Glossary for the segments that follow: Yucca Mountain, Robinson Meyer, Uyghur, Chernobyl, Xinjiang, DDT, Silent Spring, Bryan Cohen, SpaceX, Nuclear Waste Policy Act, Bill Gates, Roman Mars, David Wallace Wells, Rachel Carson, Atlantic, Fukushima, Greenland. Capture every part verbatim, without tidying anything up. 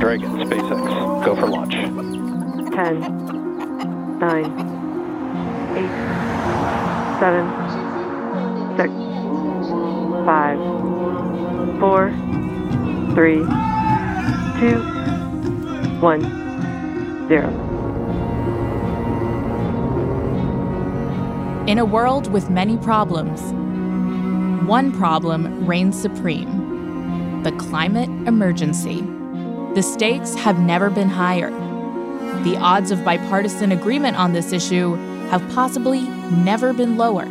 Dragon, SpaceX, go for launch. ten. Nine, eight, seven, six, five, four, three, two, one, zero. In a world with many problems, one problem reigns supreme: the climate emergency. The stakes have never been higher. The odds of bipartisan agreement on this issue have possibly never been lower.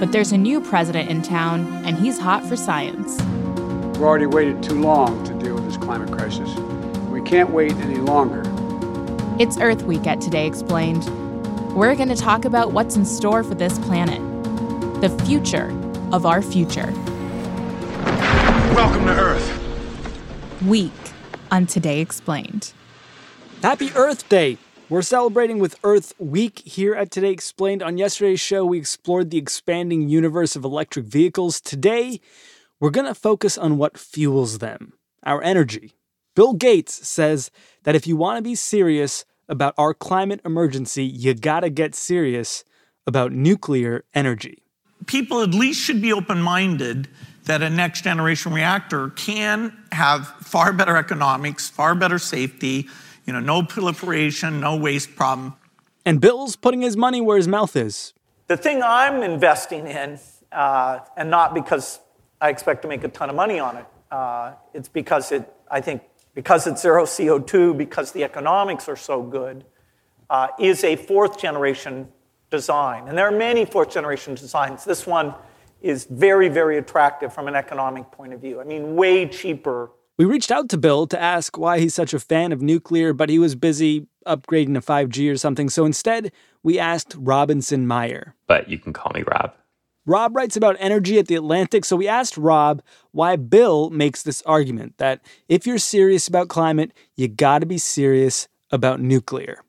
But there's a new president in town, and he's hot for science. We've already waited too long to deal with this climate crisis. We can't wait any longer. It's Earth Week at Today Explained. We're going to talk about what's in store for this planet. The future of our future. Welcome to Earth Week on Today Explained. Happy Earth Day! We're celebrating with Earth Week here at Today Explained. On yesterday's show, we explored the expanding universe of electric vehicles. Today, we're going to focus on what fuels them, our energy. Bill Gates says that if you want to be serious about our climate emergency, you got to get serious about nuclear energy. People at least should be open-minded that a next-generation reactor can have far better economics, far better safety. You know, no proliferation, no waste problem. And Bill's putting his money where his mouth is. The thing I'm investing in, uh, and not because I expect to make a ton of money on it, uh, it's because it, I think, because it's zero C O two, because the economics are so good, uh, is a fourth-generation design. And there are many fourth-generation designs. This one is very, very attractive from an economic point of view. I mean, way cheaper. We reached out to Bill to ask why he's such a fan of nuclear, but he was busy upgrading to five G or something. So instead, we asked Robinson Meyer. But you can call me Rob. Rob writes about energy at the Atlantic, so we asked Rob why Bill makes this argument that if you're serious about climate, you gotta be serious about nuclear.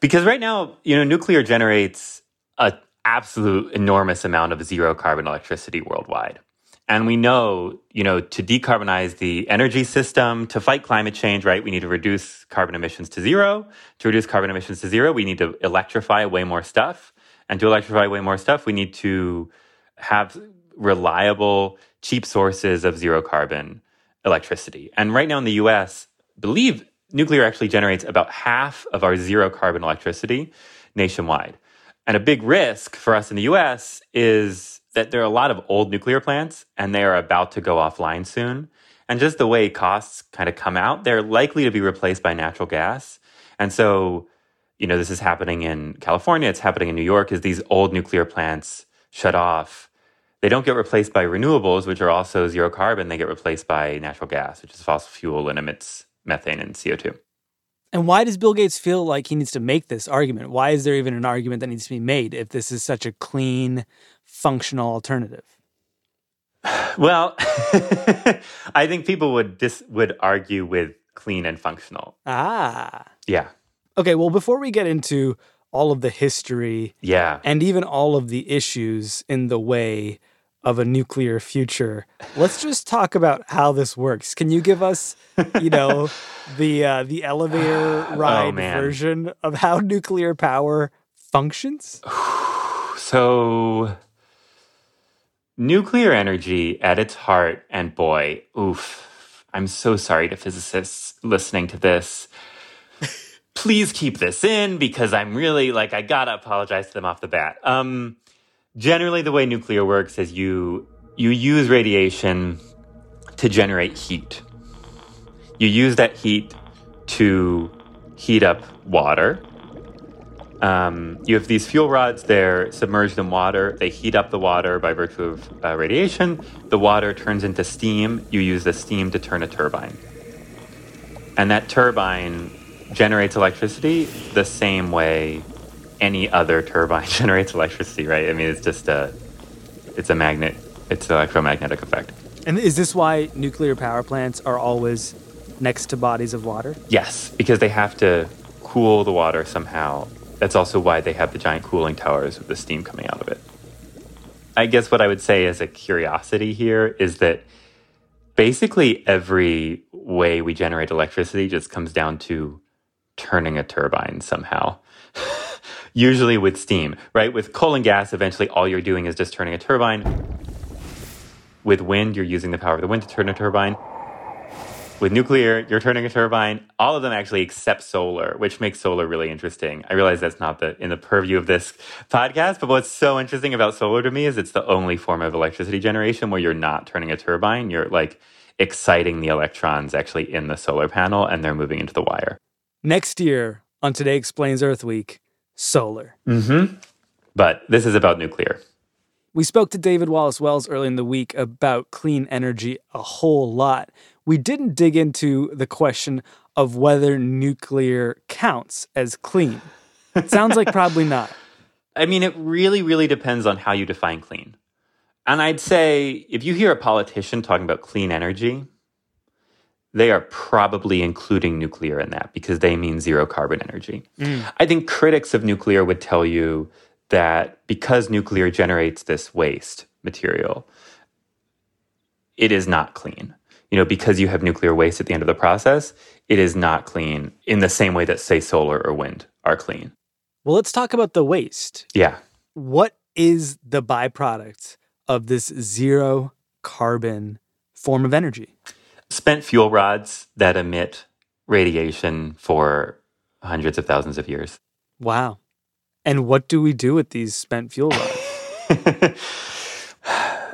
Because right now, you know, nuclear generates an absolute enormous amount of zero-carbon electricity worldwide. And we know, you know, to decarbonize the energy system, to fight climate change, right, we need to reduce carbon emissions to zero. To reduce carbon emissions to zero, we need to electrify way more stuff. And to electrify way more stuff, we need to have reliable, cheap sources of zero carbon electricity. And right now in the U S, I believe nuclear actually generates about half of our zero carbon electricity nationwide. And a big risk for us in the U S is that there are a lot of old nuclear plants, and they are about to go offline soon. And just the way costs kind of come out, they're likely to be replaced by natural gas. And so, you know, this is happening in California, it's happening in New York, is these old nuclear plants shut off. They don't get replaced by renewables, which are also zero carbon. They get replaced by natural gas, which is fossil fuel and emits methane and C O two. And why does Bill Gates feel like he needs to make this argument? Why is there even an argument that needs to be made if this is such a clean, functional alternative? Well, I think people would dis- would argue with clean and functional. Ah. Yeah. Okay, well, before we get into all of the history yeah. and even all of the issues in the way of a nuclear future, let's just talk about how this works. Can you give us, you know, the uh, the elevator ride oh, version of how nuclear power functions? So, nuclear energy at its heart, and boy, oof, I'm so sorry to physicists listening to this. Please keep this in because I'm really, like, I gotta apologize to them off the bat. Um, generally, the way nuclear works is you you use radiation to generate heat. You use that heat to heat up water. Um, you have these fuel rods, they're submerged in water. They heat up the water by virtue of uh, radiation. The water turns into steam. You use the steam to turn a turbine. And that turbine generates electricity the same way any other turbine generates electricity, right? I mean, it's just a, it's a magnet, it's an electromagnetic effect. And is this why nuclear power plants are always next to bodies of water? Yes, because they have to cool the water somehow. That's also why they have the giant cooling towers with the steam coming out of it. I guess what I would say as a curiosity here is that basically every way we generate electricity just comes down to turning a turbine somehow. Usually with steam, right? With coal and gas, eventually all you're doing is just turning a turbine. With wind, you're using the power of the wind to turn a turbine. With nuclear, you're turning a turbine. All of them actually except solar, which makes solar really interesting. I realize that's not the in the purview of this podcast, but what's so interesting about solar to me is it's the only form of electricity generation where you're not turning a turbine. You're like exciting the electrons actually in the solar panel, and they're moving into the wire. Next year on Today Explains Earth Week, solar. Mm-hmm. But this is about nuclear. We spoke to David Wallace Wells early in the week about clean energy a whole lot. We didn't dig into the question of whether nuclear counts as clean. It sounds like probably not. I mean, it really, really depends on how you define clean. And I'd say if you hear a politician talking about clean energy, they are probably including nuclear in that because they mean zero carbon energy. Mm. I think critics of nuclear would tell you that because nuclear generates this waste material, it is not clean. You know, because you have nuclear waste at the end of the process, it is not clean in the same way that, say, solar or wind are clean. Well, let's talk about the waste. Yeah. What is the byproduct of this zero carbon form of energy? Spent fuel rods that emit radiation for hundreds of thousands of years. Wow. And what do we do with these spent fuel rods?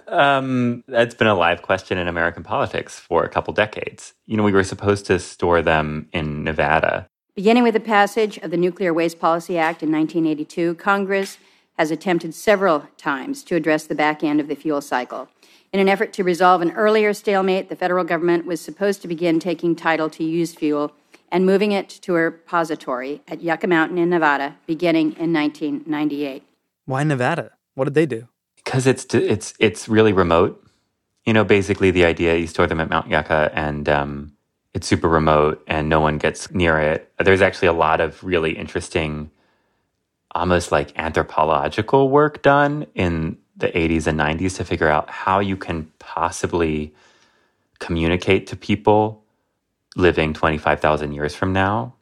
um, that's been a live question in American politics for a couple decades. You know, we were supposed to store them in Nevada. Beginning with the passage of the Nuclear Waste Policy Act in nineteen eighty-two, Congress has attempted several times to address the back end of the fuel cycle. In an effort to resolve an earlier stalemate, the federal government was supposed to begin taking title to used fuel and moving it to a repository at Yucca Mountain in Nevada, beginning in nineteen ninety-eight. Why Nevada? What did they do? Because it's it's it's really remote. You know, basically the idea, you store them at Mount Yucca, and um, it's super remote, and no one gets near it. There's actually a lot of really interesting, almost like anthropological work done in the eighties and nineties to figure out how you can possibly communicate to people living twenty-five thousand years from now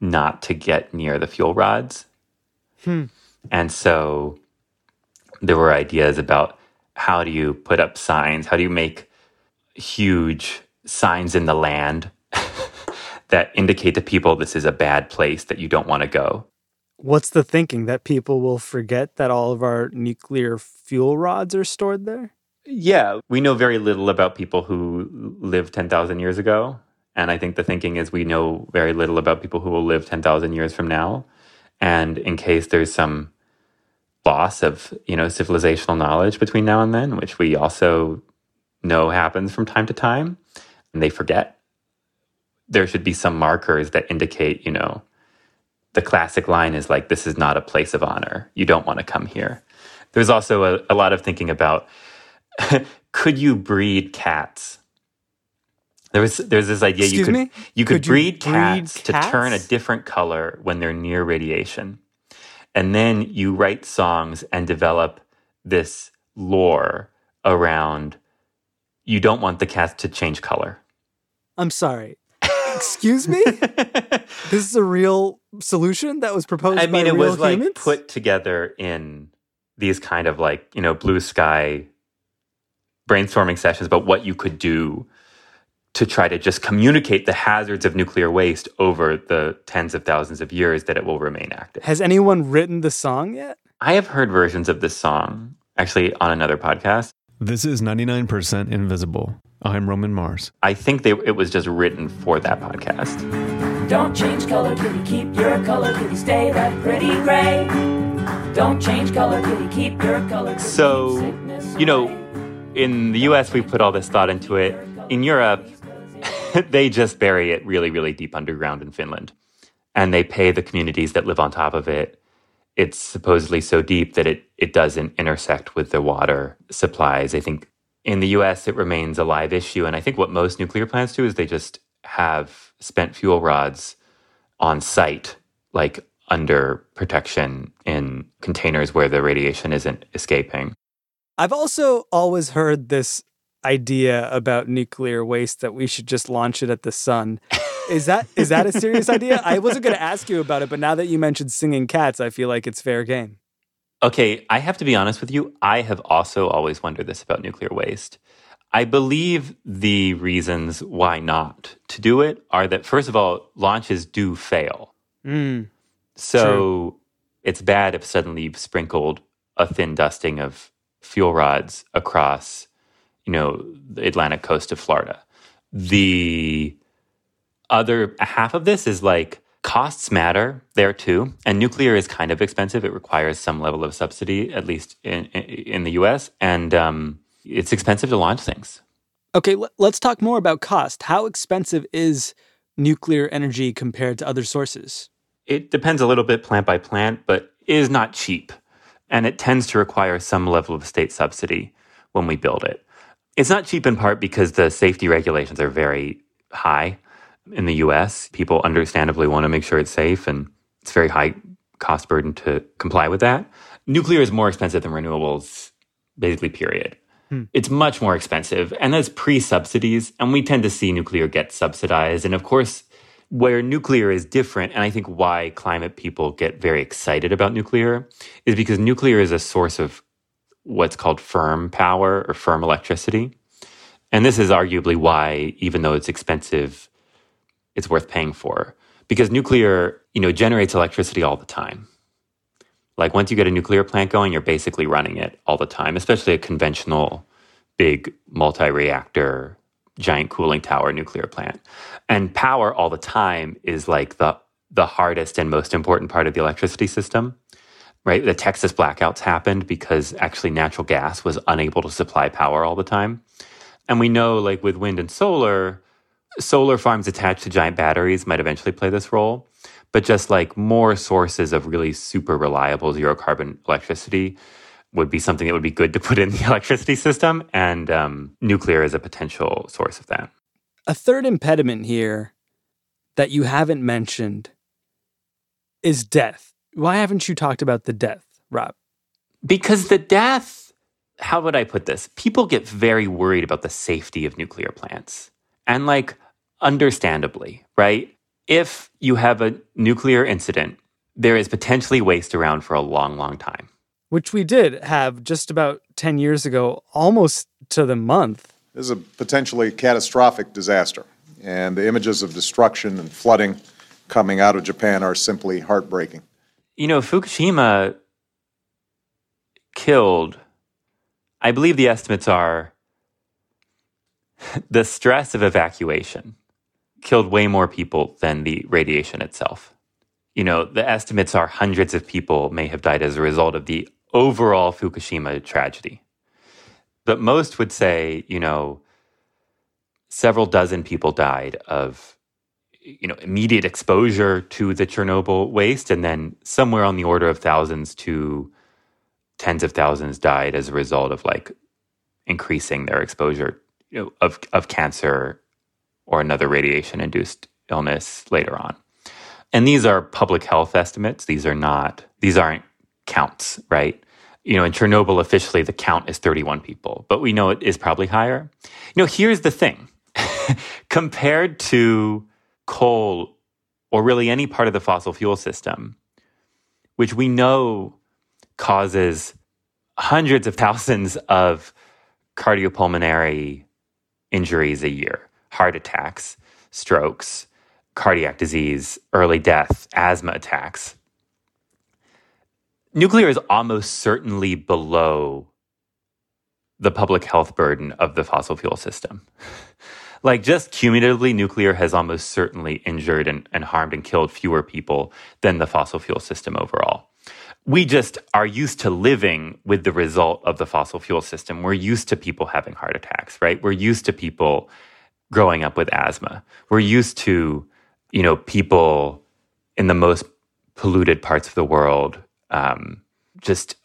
not to get near the fuel rods. Hmm. And so there were ideas about how do you put up signs, how do you make huge signs in the land that indicate to people this is a bad place that you don't want to go. What's the thinking, that people will forget that all of our nuclear fuel rods are stored there? Yeah, we know very little about people who lived ten thousand years ago. And I think the thinking is we know very little about people who will live ten thousand years from now. And in case there's some loss of, you know, civilizational knowledge between now and then, which we also know happens from time to time, and they forget, there should be some markers that indicate, you know, the classic line is like, this is not a place of honor. You don't want to come here. There's also a, a lot of thinking about, could you breed cats There was there's this idea Excuse you could me? you could, could breed, you cats breed cats to turn a different color when they're near radiation, and then you write songs and develop this lore around you don't want the cats to change color. I'm sorry. Excuse me? This is a real solution that was proposed I mean, by real humans? I mean, it was like put together in these kind of like, you know, blue sky brainstorming sessions about what you could do to try to just communicate the hazards of nuclear waste over the tens of thousands of years that it will remain active. Has anyone written the song yet? I have heard versions of this song, actually on another podcast. This is ninety-nine percent Invisible. I'm Roman Mars. I think they, it was just written for that podcast. Don't change color, kitty, keep your color, kitty, stay that pretty gray. Don't change color, kitty, keep your color, kitty, so, you know, in the U S we put all this thought into it. In Europe, they just bury it really, really deep underground in Finland. And they pay the communities that live on top of it. It's supposedly so deep that it, it doesn't intersect with the water supplies. I think in the U S it remains a live issue. And I think what most nuclear plants do is they just have spent fuel rods on site, like under protection in containers where the radiation isn't escaping. I've also always heard this idea about nuclear waste that we should just launch it at the sun. Is that is that a serious idea? I wasn't going to ask you about it, but now that you mentioned singing cats, I feel like it's fair game. Okay, I have to be honest with you. I have also always wondered this about nuclear waste. I believe the reasons why not to do it are that, first of all, launches do fail. Mm, so true. It's bad if suddenly you've sprinkled a thin dusting of fuel rods across, you know, the Atlantic coast of Florida. The other half of this is like costs matter there too. And nuclear is kind of expensive. It requires some level of subsidy, at least in in the U S. And um, it's expensive to launch things. Okay, let's talk more about cost. How expensive is nuclear energy compared to other sources? It depends a little bit plant by plant, but it is not cheap. And it tends to require some level of state subsidy when we build it. It's not cheap in part because the safety regulations are very high. In the U S, people understandably want to make sure it's safe, and it's very high cost burden to comply with that. Nuclear is more expensive than renewables, basically, period. Hmm. It's much more expensive, and that's pre-subsidies, and we tend to see nuclear get subsidized. And of course, where nuclear is different, and I think why climate people get very excited about nuclear, is because nuclear is a source of what's called firm power or firm electricity. And this is arguably why, even though it's expensive, it's worth paying for, because nuclear, you know, generates electricity all the time. Like once you get a nuclear plant going, you're basically running it all the time, especially a conventional big multi-reactor, giant cooling tower nuclear plant. And power all the time is like the, the hardest and most important part of the electricity system, right? The Texas blackouts happened because actually natural gas was unable to supply power all the time. And we know like with wind and solar, solar farms attached to giant batteries might eventually play this role, but just like more sources of really super reliable zero carbon electricity would be something that would be good to put in the electricity system, and um, nuclear is a potential source of that. A third impediment here that you haven't mentioned is death. Why haven't you talked about the death, Rob? Because the death, how would I put this? People get very worried about the safety of nuclear plants. And like, understandably, right? If you have a nuclear incident, there is potentially waste around for a long, long time. Which we did have just about ten years ago, almost to the month. This is a potentially catastrophic disaster. And the images of destruction and flooding coming out of Japan are simply heartbreaking. You know, Fukushima killed, I believe the estimates are, the stress of evacuation killed way more people than the radiation itself. You know, the estimates are hundreds of people may have died as a result of the overall Fukushima tragedy. But most would say, you know, several dozen people died of, you know, immediate exposure to the Chernobyl waste, and then somewhere on the order of thousands to tens of thousands died as a result of like increasing their exposure of of cancer or another radiation-induced illness later on. And these are public health estimates. These are not, these aren't counts, right? You know, in Chernobyl, officially, the count is thirty-one people, but we know it is probably higher. You know, here's the thing. Compared to coal or really any part of the fossil fuel system, which we know causes hundreds of thousands of cardiopulmonary injuries a year, heart attacks, strokes, cardiac disease, early death, asthma attacks. Nuclear is almost certainly below the public health burden of the fossil fuel system. Like, just cumulatively, nuclear has almost certainly injured and, and harmed and killed fewer people than the fossil fuel system overall. We just are used to living with the result of the fossil fuel system. We're used to people having heart attacks, right? We're used to people growing up with asthma. We're used to, you know, people in the most polluted parts of the world um, just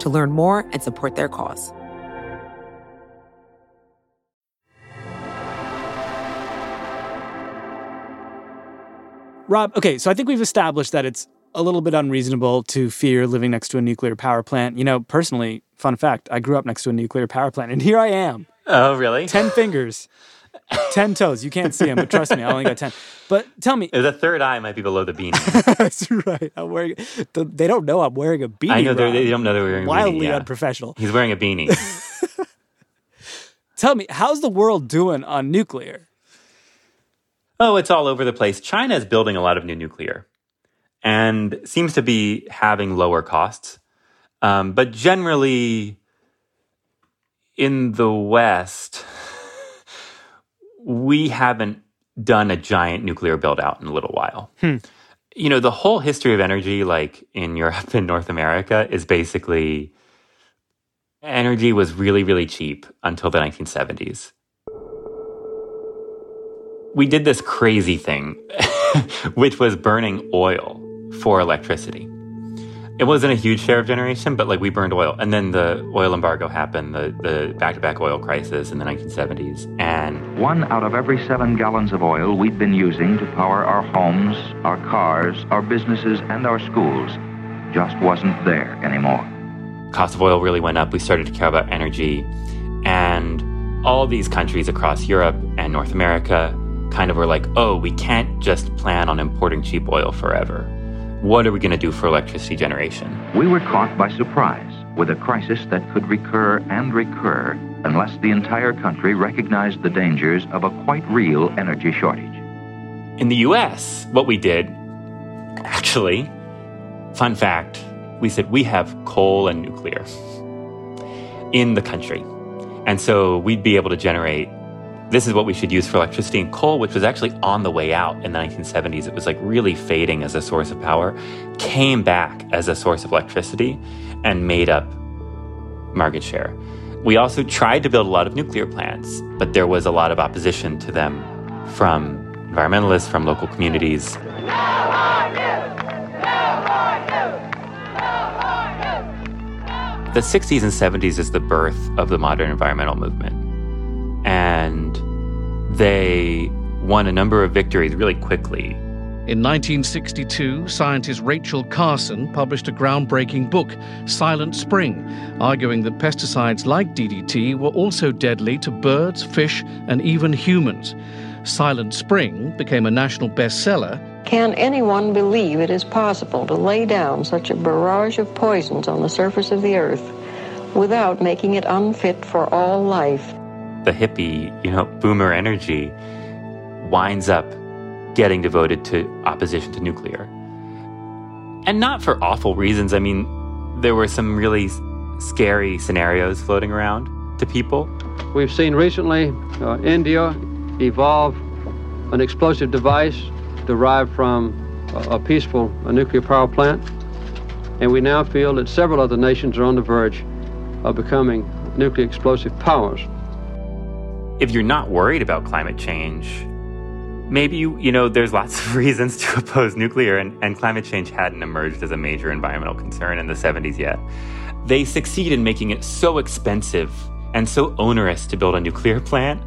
to learn more and support their cause. Rob, okay, so I think we've established that it's a little bit unreasonable to fear living next to a nuclear power plant. You know, personally, fun fact, I grew up next to a nuclear power plant, and here I am. Oh, really? Ten fingers. Ten toes. You can't see them, but trust me, I only got ten. But tell me. The third eye might be below the beanie. That's right. I'm wearing, they don't know I'm wearing a beanie. I know, they don't know they're wearing a beanie. Wildly yeah. unprofessional. He's wearing a beanie. Tell me, how's the world doing on nuclear? Oh, it's all over the place. China is building a lot of new nuclear and seems to be having lower costs. Um, but generally, in the West, we haven't done a giant nuclear build-out in a little while. Hmm. You know, the whole history of energy, like in Europe and North America, is basically energy was really, really cheap until the nineteen seventies. We did this crazy thing, which was burning oil for electricity. It wasn't a huge share of generation, but like we burned oil. And then the oil embargo happened, the, the back-to-back oil crisis in the nineteen seventies. And one out of every seven gallons of oil we've been using to power our homes, our cars, our businesses, and our schools just wasn't there anymore. Cost of oil really went up. We started to care about energy. And all these countries across Europe and North America kind of were like, oh, we can't just plan on importing cheap oil forever. What are we going to do for electricity generation? We were caught by surprise with a crisis that could recur and recur unless the entire country recognized the dangers of a quite real energy shortage. In the U S, what we did, actually, fun fact, we said we have coal and nuclear in the country. And so we'd be able to generate, this is what we should use for electricity. And coal, which was actually on the way out in the nineteen seventies, it was like really fading as a source of power, came back as a source of electricity and made up market share. We also tried to build a lot of nuclear plants, but there was a lot of opposition to them from environmentalists, from local communities. No more news! No more news! No more news! The sixties and seventies is the birth of the modern environmental movement. And they won a number of victories really quickly. In nineteen sixty-two, scientist Rachel Carson published a groundbreaking book, Silent Spring, arguing that pesticides like D D T were also deadly to birds, fish, and even humans. Silent Spring became a national bestseller. Can anyone believe it is possible to lay down such a barrage of poisons on the surface of the earth without making it unfit for all life? The hippie, you know, boomer energy winds up getting devoted to opposition to nuclear. And not for awful reasons. I mean, there were some really scary scenarios floating around to people. We've seen recently uh, India evolve an explosive device derived from a, a peaceful a nuclear power plant. And we now feel that several other nations are on the verge of becoming nuclear explosive powers. If you're not worried about climate change, maybe, you, you know, there's lots of reasons to oppose nuclear, and, and climate change hadn't emerged as a major environmental concern in the seventies yet. They succeed in making it so expensive and so onerous to build a nuclear plant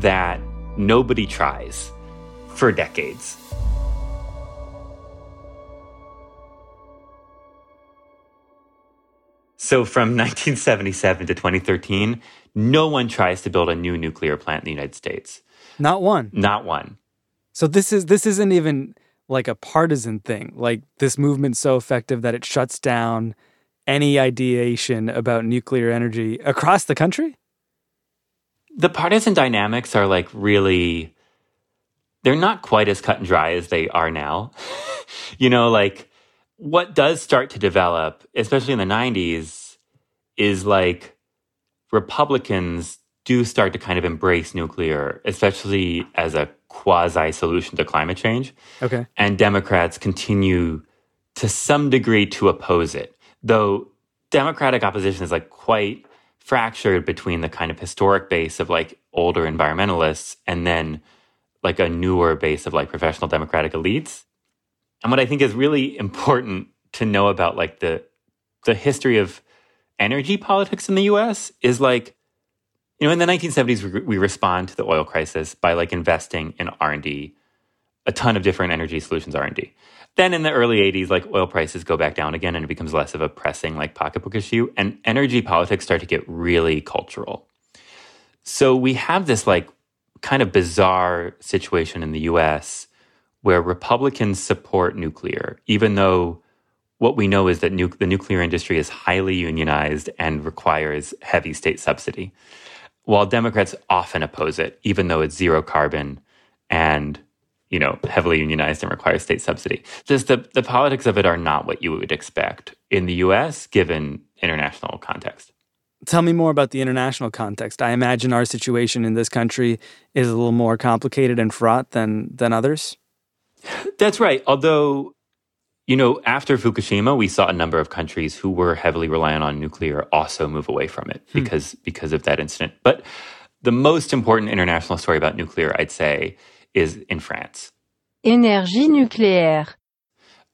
that nobody tries for decades. So from nineteen seventy-seven to twenty thirteen, no one tries to build a new nuclear plant in the United States. Not one. Not one. So this is this isn't even like a partisan thing. Like, this movement's so effective that it shuts down any ideation about nuclear energy across the country? The partisan dynamics are like really, they're not quite as cut and dry as they are now. You know, like, what does start to develop, especially in the nineties, is like Republicans do start to kind of embrace nuclear, especially as a quasi-solution to climate change. Okay. And Democrats continue to some degree to oppose it. Though Democratic opposition is like quite fractured between the kind of historic base of like older environmentalists and then like a newer base of like professional Democratic elites. And what I think is really important to know about like the the history of energy politics in the U S is like, you know, in the nineteen seventies, we, we respond to the oil crisis by like investing in R and D a ton of different energy solutions R and D. Then in the early eighties, like oil prices go back down again and it becomes less of a pressing like pocketbook issue. And energy politics start to get really cultural. So we have this like kind of bizarre situation in the U S where Republicans support nuclear, even though what we know is that nu- the nuclear industry is highly unionized and requires heavy state subsidy, while Democrats often oppose it, even though it's zero carbon and, you know, heavily unionized and requires state subsidy. Just the, the politics of it are not what you would expect in the U S given international context. Tell me more about the international context. I imagine our situation in this country is a little more complicated and fraught than than others. That's right. Although, you know, after Fukushima, we saw a number of countries who were heavily reliant on nuclear also move away from it hmm. because because of that incident. But the most important international story about nuclear, I'd say, is in France. Énergie nucléaire.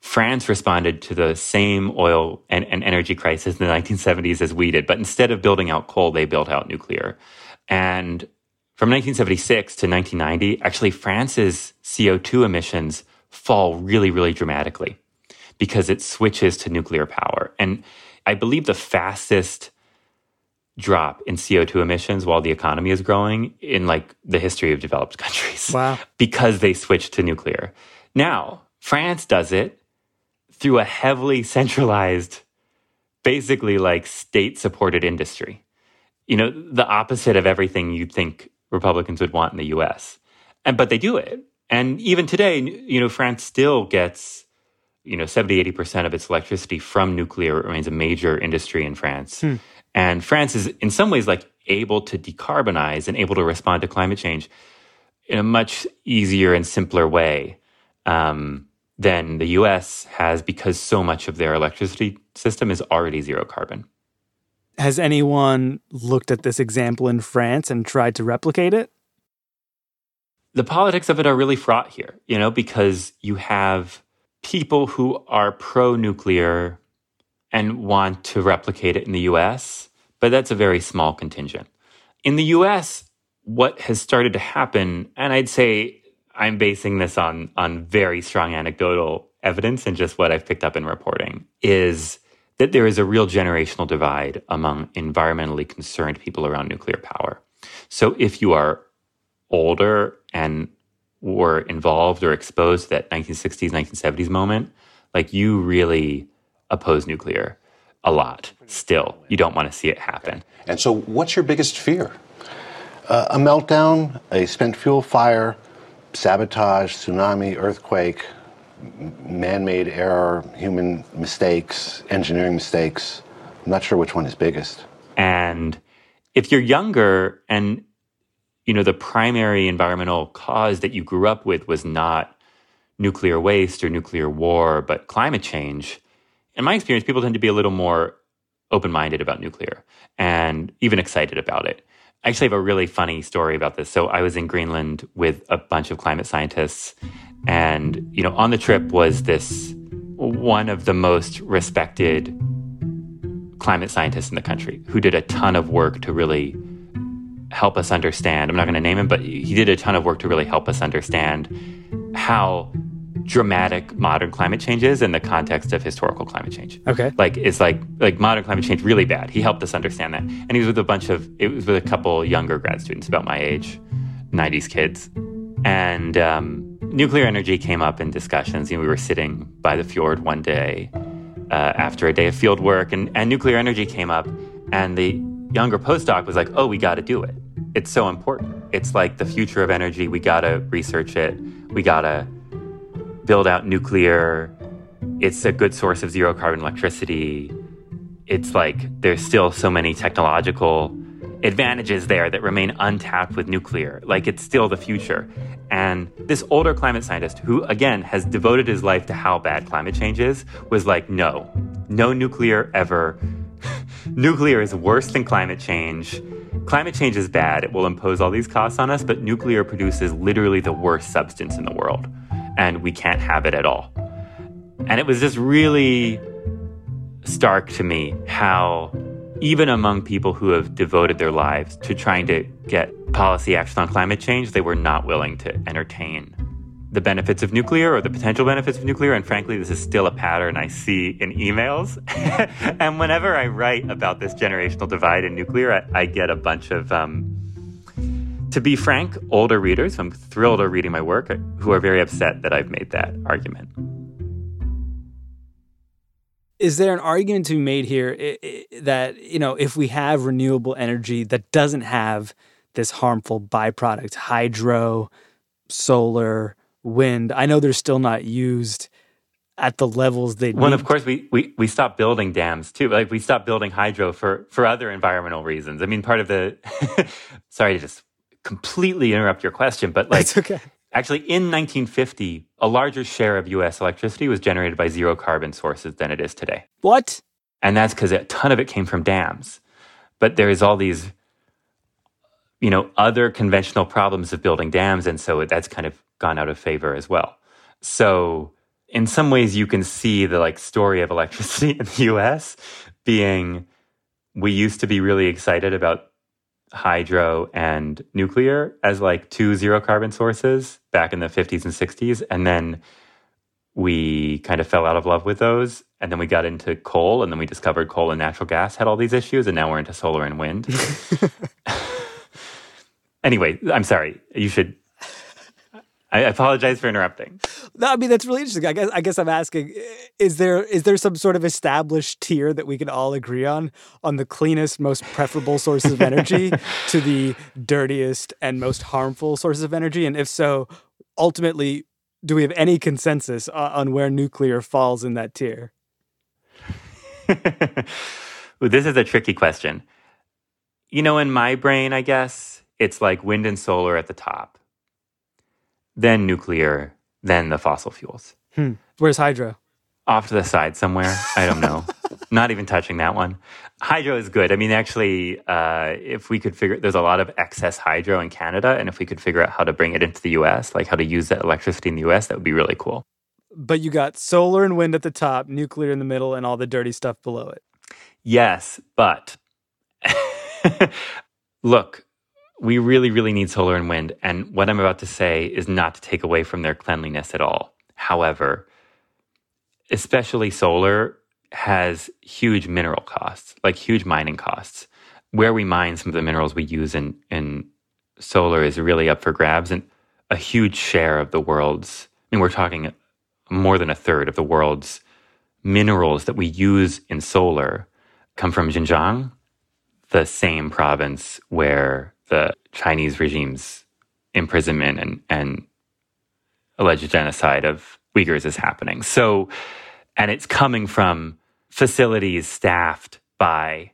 France responded to the same oil and, and energy crisis in the nineteen seventies as we did, but instead of building out coal, they built out nuclear. And from nineteen seventy-six to nineteen ninety, actually France's C O two emissions fall really, really dramatically because it switches to nuclear power. And I believe the fastest drop in C O two emissions while the economy is growing in like the history of developed countries. Wow. Because they switched to nuclear. Now, France does it through a heavily centralized, basically like state-supported industry. You know, the opposite of everything you'd think Republicans would want in the U S. And but they do it. And even today, you know, France still gets, you know, seventy, eighty percent of its electricity from nuclear. It remains a major industry in France. Hmm. And France is in some ways like able to decarbonize and able to respond to climate change in a much easier and simpler way um, than the U S has because so much of their electricity system is already zero carbon. Has anyone looked at this example in France and tried to replicate it? The politics of it are really fraught here, you know, because you have people who are pro-nuclear and want to replicate it in the U S, but that's a very small contingent. In the U S, what has started to happen, and I'd say I'm basing this on, on very strong anecdotal evidence and just what I've picked up in reporting, is that there is a real generational divide among environmentally concerned people around nuclear power. So if you are older and were involved or exposed to that nineteen sixties, nineteen seventies moment, like you really oppose nuclear a lot still. You don't want to see it happen. And so what's your biggest fear? Uh, a meltdown, a spent fuel fire, sabotage, tsunami, earthquake, man-made error, human mistakes, engineering mistakes. I'm not sure which one is biggest. And if you're younger and, you know, the primary environmental cause that you grew up with was not nuclear waste or nuclear war, but climate change, in my experience, people tend to be a little more open-minded about nuclear and even excited about it. I actually have a really funny story about this. So I was in Greenland with a bunch of climate scientists. And, you know, on the trip was this one of the most respected climate scientists in the country who did a ton of work to really help us understand. I'm not going to name him, but he did a ton of work to really help us understand how dramatic modern climate change is in the context of historical climate change. Okay. Like, it's like like modern climate change really bad. He helped us understand that. And he was with a bunch of, it was with a couple younger grad students about my age, nineties kids. And um, nuclear energy came up in discussions. You know, we were sitting by the fjord one day uh, after a day of field work, and, and nuclear energy came up, and the younger postdoc was like, oh, we got to do it. It's so important. It's like the future of energy. We got to research it. We got to build out nuclear. It's a good source of zero carbon electricity. It's like there's still so many technological advantages there that remain untapped with nuclear. Like, it's still the future. And this older climate scientist, who again has devoted his life to how bad climate change is, was like, no, no nuclear ever. Nuclear is worse than climate change. Climate change is bad. It will impose all these costs on us, but nuclear produces literally the worst substance in the world. And we can't have it at all. And it was just really stark to me how even among people who have devoted their lives to trying to get policy action on climate change, they were not willing to entertain the benefits of nuclear or the potential benefits of nuclear. And frankly, this is still a pattern I see in emails. And whenever I write about this generational divide in nuclear, I, I get a bunch of, um, to be frank, older readers, I'm thrilled are reading my work, who are very upset that I've made that argument. Is there an argument to be made here that, you know, if we have renewable energy that doesn't have this harmful byproduct, hydro, solar, wind, I know they're still not used at the levels they need. Well, of course, we, we, we stopped building dams, too. Like, we stopped building hydro for, for other environmental reasons. I mean, part of the... Sorry to just completely interrupt your question, but, like... That's okay. Actually, in nineteen fifty, a larger share of U S electricity was generated by zero-carbon sources than it is today. What? And that's because a ton of it came from dams. But there is all these, you know, other conventional problems of building dams, and so that's kind of gone out of favor as well. So in some ways, you can see the, like, story of electricity in the U S being, we used to be really excited about hydro and nuclear as like two zero carbon sources back in the fifties and sixties. And then we kind of fell out of love with those. And then we got into coal, and then we discovered coal and natural gas had all these issues. And now we're into solar and wind. Anyway, I'm sorry. You should, I apologize for interrupting. No, I mean, that's really interesting. I guess I guess I'm asking, is there is there some sort of established tier that we can all agree on, on the cleanest, most preferable sources of energy to the dirtiest and most harmful sources of energy? And if so, ultimately, do we have any consensus on, on where nuclear falls in that tier? Ooh, this is a tricky question. You know, in my brain, I guess, it's like wind and solar at the top, then nuclear, then the fossil fuels. Hmm. Where's hydro? Off to the side somewhere. I don't know. Not even touching that one. Hydro is good. I mean, actually, uh, if we could figure... There's a lot of excess hydro in Canada, and if we could figure out how to bring it into the U S, like how to use that electricity in the U S, that would be really cool. But you got solar and wind at the top, nuclear in the middle, and all the dirty stuff below it. Yes, but... Look... We really, really need solar and wind. And what I'm about to say is not to take away from their cleanliness at all. However, especially solar has huge mineral costs, like huge mining costs. Where we mine some of the minerals we use in, in solar is really up for grabs. And a huge share of the world's, I mean, we're talking more than a third of the world's minerals that we use in solar come from Xinjiang, the same province where the Chinese regime's imprisonment and, and alleged genocide of Uyghurs is happening. So, and it's coming from facilities staffed by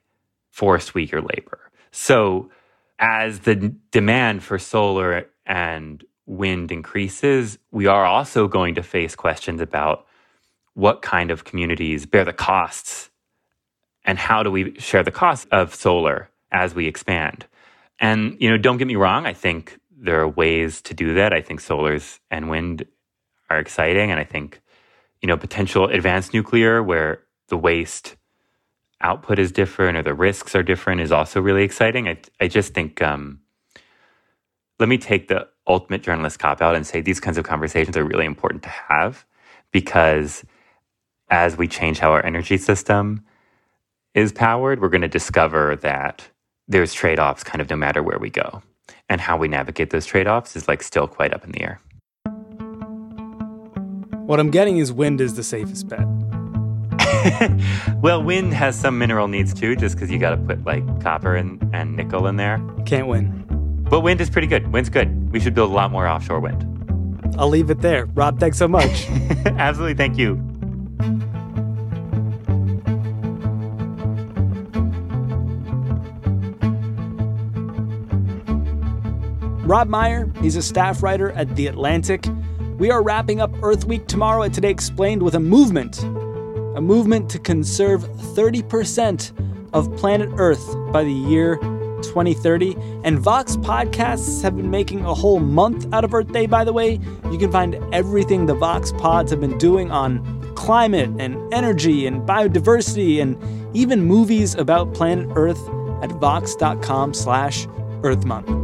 forced Uyghur labor. So as the demand for solar and wind increases, we are also going to face questions about what kind of communities bear the costs and how do we share the cost of solar as we expand. And, you know, don't get me wrong, I think there are ways to do that. I think solars and wind are exciting. And I think, you know, potential advanced nuclear where the waste output is different or the risks are different is also really exciting. I I just think, um, let me take the ultimate journalist cop-out and say these kinds of conversations are really important to have, because as we change how our energy system is powered, we're going to discover that there's trade-offs kind of no matter where we go. And how we navigate those trade-offs is like still quite up in the air. What I'm getting is wind is the safest bet. Well, wind has some mineral needs too, just because you got to put like copper and, and nickel in there. Can't win. But wind is pretty good. Wind's good. We should build a lot more offshore wind. I'll leave it there. Rob, thanks so much. Absolutely. Thank you. Rob Meyer, he's a staff writer at The Atlantic. We are wrapping up Earth Week tomorrow at Today Explained with a movement, a movement to conserve thirty percent of planet Earth by the year twenty thirty. And Vox podcasts have been making a whole month out of Earth Day, by the way. You can find everything the Vox pods have been doing on climate and energy and biodiversity and even movies about planet Earth at vox dot com slash Earth Month.